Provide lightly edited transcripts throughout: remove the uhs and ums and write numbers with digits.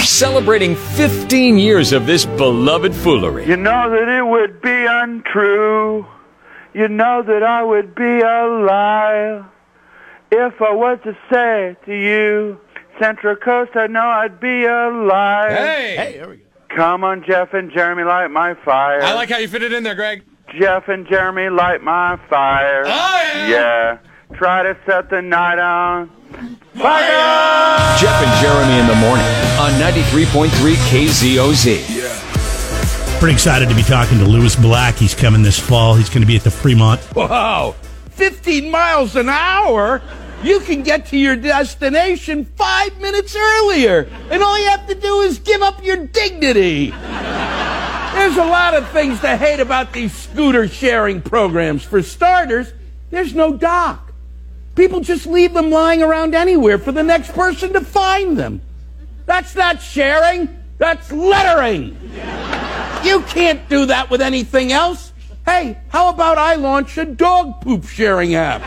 celebrating 15 years of this beloved foolery. You know that it would be untrue. You know that I would be a liar if I was to say to you, Central Coast, I know I'd be a liar. Hey, there we go. Come on, Jeff and Jeremy, light my fire. I like how you fit it in there, Greg. Jeff and Jeremy, light my fire. Oh, yeah. Yeah. Try to set the night on fire. Jeff and Jeremy in the morning on 93.3 KZOZ. Yeah. Pretty excited to be talking to Lewis Black. He's coming this fall. He's going to be at the Fremont. Whoa, 15 miles an hour? You can get to your destination 5 minutes earlier, and all you have to do is give up your dignity. There's a lot of things to hate about these scooter sharing programs. For starters, there's no dock. People just leave them lying around anywhere for the next person to find them. That's not sharing, that's littering. You can't do that with anything else. Hey, how about I launch a dog poop sharing app?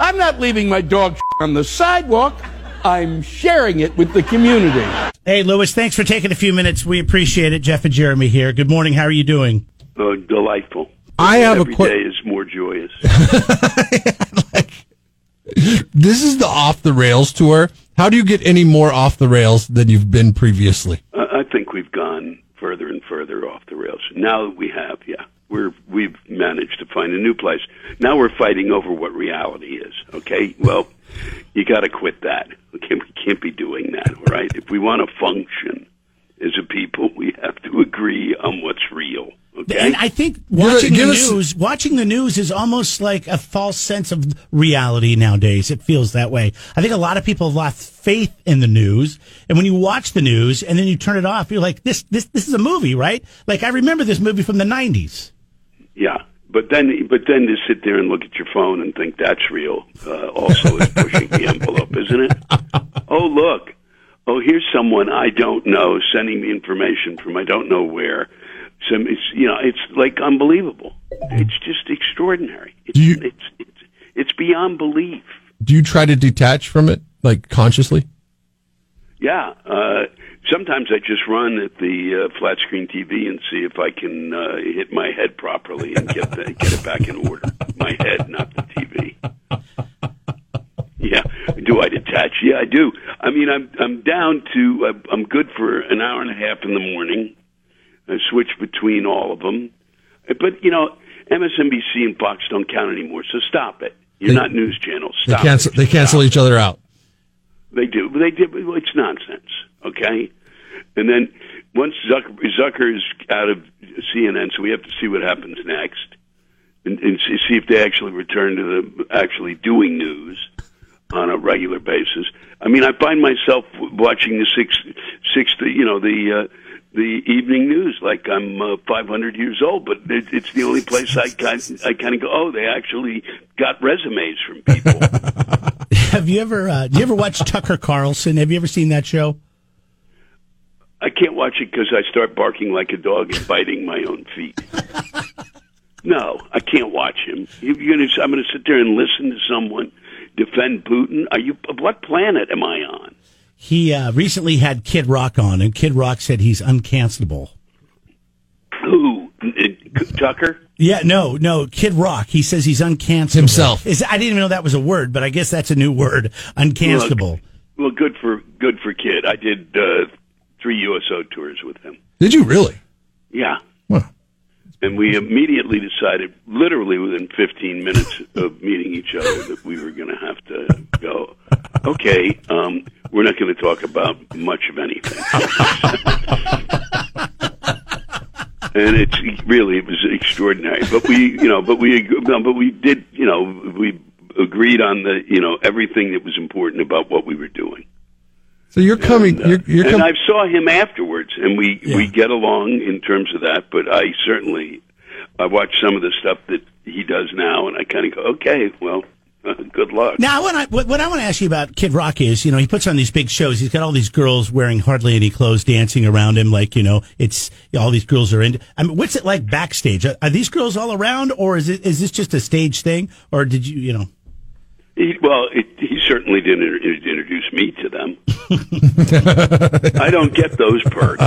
I'm not leaving my dog on the sidewalk. I'm sharing it with the community. Hey, Lewis, thanks for taking a few minutes. We appreciate it. Jeff and Jeremy here. Good morning. How are you doing? Delightful. I have every a day is more joyous. This is the off the rails tour. How do you get any more off the rails than you've been previously? I think we've gone further and further off the rails. Now that we have, yeah. We've managed to find a new place. Now we're fighting over what reality is, okay? Well, you got to quit that. Okay, we can't be doing that, all right? If we want to function as a people, we have to agree on what's real, okay? And I think watching the news is almost like a false sense of reality nowadays. It feels that way. I think a lot of people have lost faith in the news, and when you watch the news and then you turn it off, you're like, this is a movie, right? Like, I remember this movie from the 90s. Yeah, but then to sit there and look at your phone and think that's real also is pushing the envelope, isn't it? Oh, look. Oh, here's someone I don't know sending me information from I don't know where. So it's like unbelievable. It's just extraordinary. It's beyond belief. Do you try to detach from it, like consciously? Yeah. Sometimes I just run at the flat screen TV and see if I can hit my head properly and get it back in order. My head, not the TV. Yeah, do I detach? Yeah, I do. I mean, I'm down to I'm good for an hour and a half in the morning. I switch between all of them, but MSNBC and Fox don't count anymore. So stop it. You're not news channels. Stop. They cancel each other out. They do. They did. It's nonsense. Okay, and then once Zucker is out of CNN, so we have to see what happens next, and see if they actually return to the actually doing news on a regular basis. I mean, I find myself watching the the evening news like I'm 500 years old, but it's the only place I kind of go. Oh, they actually got resumes from people. Have you ever? Do you ever watch Tucker Carlson? Have you ever seen that show? I can't watch it because I start barking like a dog and biting my own feet. No, I can't watch him. I'm going to sit there and listen to someone defend Putin. What planet am I on? He recently had Kid Rock on, and Kid Rock said he's uncancelable. Who? Tucker? Yeah, no, Kid Rock. He says he's uncancelable. Himself. I didn't even know that was a word, but I guess that's a new word, uncancelable. Well, good for Kid. I did 3 USO tours with him. Did you really? Yeah. Wow. And we immediately decided, literally within 15 minutes of meeting each other, that we were going to have to go, okay, we're not going to talk about much of anything. And it was extraordinary. But we agreed on the, everything that was important about what we were doing. So you're coming. And I saw him afterwards, and we get along in terms of that. But I watch some of the stuff that he does now, and I kind of go, okay, well, good luck. Now, what I want to ask you about Kid Rock is, he puts on these big shows. He's got all these girls wearing hardly any clothes dancing around him, like it's all these girls are in. I mean, what's it like backstage? Are these girls all around, or is this just a stage thing, or did you? Well, he's certainly didn't introduce me to them. I don't get those perks.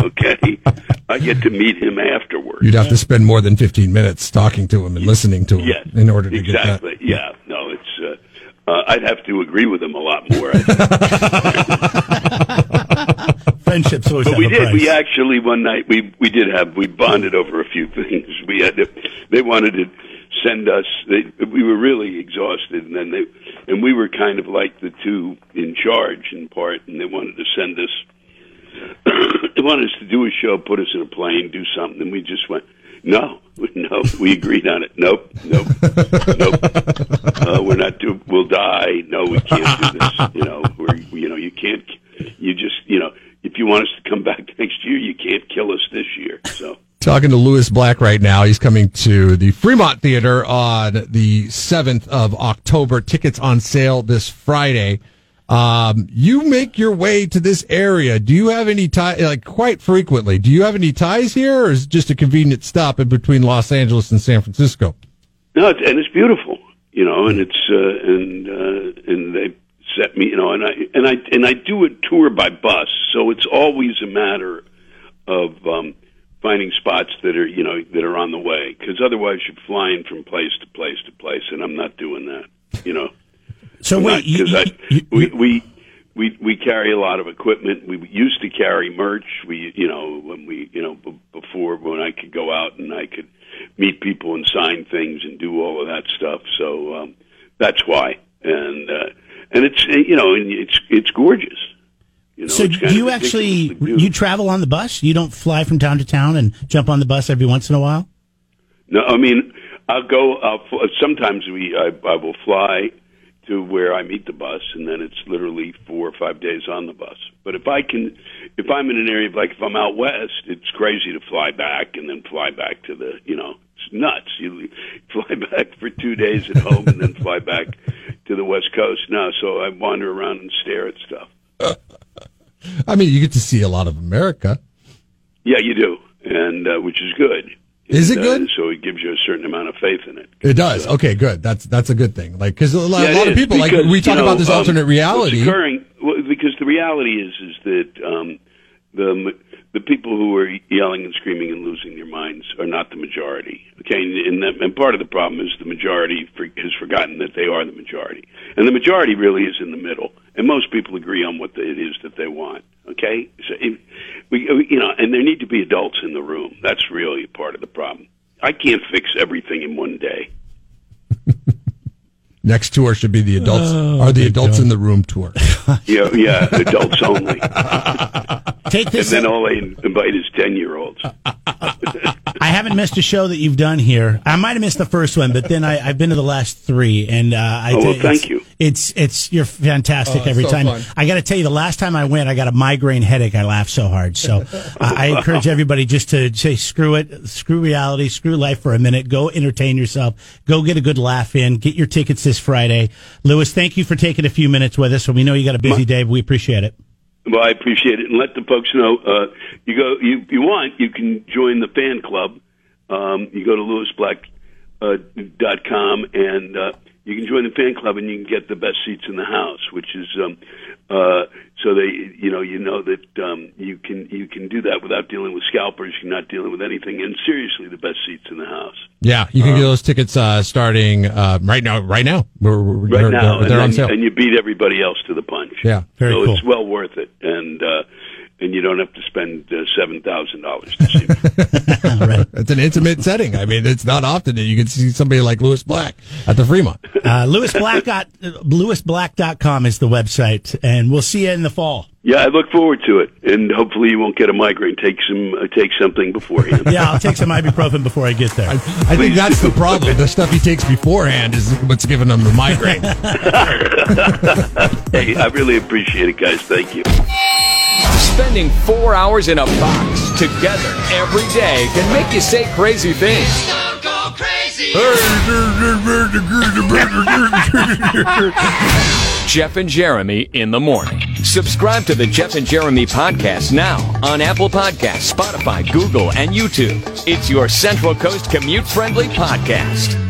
Okay? I get to meet him afterwards. You'd have to spend more than 15 minutes talking to him and listening to him in order to get that. Yeah. No, it's... I'd have to agree with him a lot more. I think. Friendships always have a price. We actually, one night, we bonded over a few things. We had to, they wanted to send us, we were really exhausted, and then we were kind of like the two in charge in part, and they wanted to send us, they wanted us to do a show, put us in a plane, do something, and we just went, No, we agreed on it. Nope. We're not doing. We'll die. No, we can't do this. You can't. You just, if you want us to come back next year, you can't kill us this year. So, talking to Lewis Black right now. He's coming to the Fremont Theater on the 7th of October. Tickets on sale this Friday. You make your way to this area. Do you have any ties, quite frequently? Do you have any ties here, or is it just a convenient stop in between Los Angeles and San Francisco? No, it's beautiful, and it's, and they set me, and I do a tour by bus, so it's always a matter of, finding spots that are, that are on the way, because otherwise you're flying from place to place to place, and I'm not doing that, So we carry a lot of equipment. We used to carry merch. We, before when I could go out and I could meet people and sign things and do all of that stuff. So that's why. And it's it's gorgeous. So do you actually travel on the bus? You don't fly from town to town and jump on the bus every once in a while? No, I mean sometimes I will fly to where I meet the bus, and then it's literally 4 or 5 days on the bus. But if I'm in an area, if I'm out west, it's crazy to fly back and then fly back to the, it's nuts. You fly back for 2 days at home and then fly back to the West Coast. No, so I wander around and stare at stuff. I mean, you get to see a lot of America. Yeah, you do, and which is good. Is it good? So it gives you a certain amount of faith in it. It does. Okay, good. That's a good thing. Because a lot of people, we talk about this alternate reality. What's occurring, because the reality is that the people who are yelling and screaming and losing their minds are not the majority. Okay, and part of the problem is the majority has forgotten that they are the majority. And the majority really is in the middle. And most people agree on what it is that they want. Okay, so and there need to be adults in the room. That's really part of the problem. I can't fix everything in one day. Next tour should be the adults. In the room tour? yeah, adults only. Take this, and then all they invite is 10-year-olds. I haven't missed a show that you've done here. I might have missed the first one, but then I've been to the last three. And thank you. It's you're fantastic every time. Fun. I got to tell you, the last time I went, I got a migraine headache. I laughed so hard. So I encourage everybody just to say, screw it, screw reality, screw life for a minute. Go entertain yourself. Go get a good laugh in. Get your tickets this Friday. Lewis, thank you for taking a few minutes with us. We know you got a busy day, but we appreciate it. Well, I appreciate it, and let the folks know. You can join the fan club. You go to lewisblack.com, and you can join the fan club, and you can get the best seats in the house, which is so they, that you can do that without dealing with scalpers. You're not dealing with anything, and seriously, the best seats in the house. Yeah, you can get those tickets starting right now. They're on sale, and you beat everybody else to the punch. Yeah, very cool. It's well worth it, and you don't have to spend $7,000 to see me. Right. It's an intimate setting. I mean, it's not often that you can see somebody like Lewis Black at the Fremont. lewisblack.com is the website, and we'll see you in the fall. Yeah, I look forward to it, and hopefully you won't get a migraine. Take something beforehand. Yeah, I'll take some ibuprofen before I get there. I think that's the problem. The stuff he takes beforehand is what's giving him the migraine. Hey, I really appreciate it, guys. Thank you. Spending 4 hours in a box together every day can make you say crazy things. Don't go crazy. Jeff and Jeremy in the morning. Subscribe to the Jeff and Jeremy podcast now on Apple Podcasts, Spotify, Google, and YouTube. It's your Central Coast commute-friendly podcast.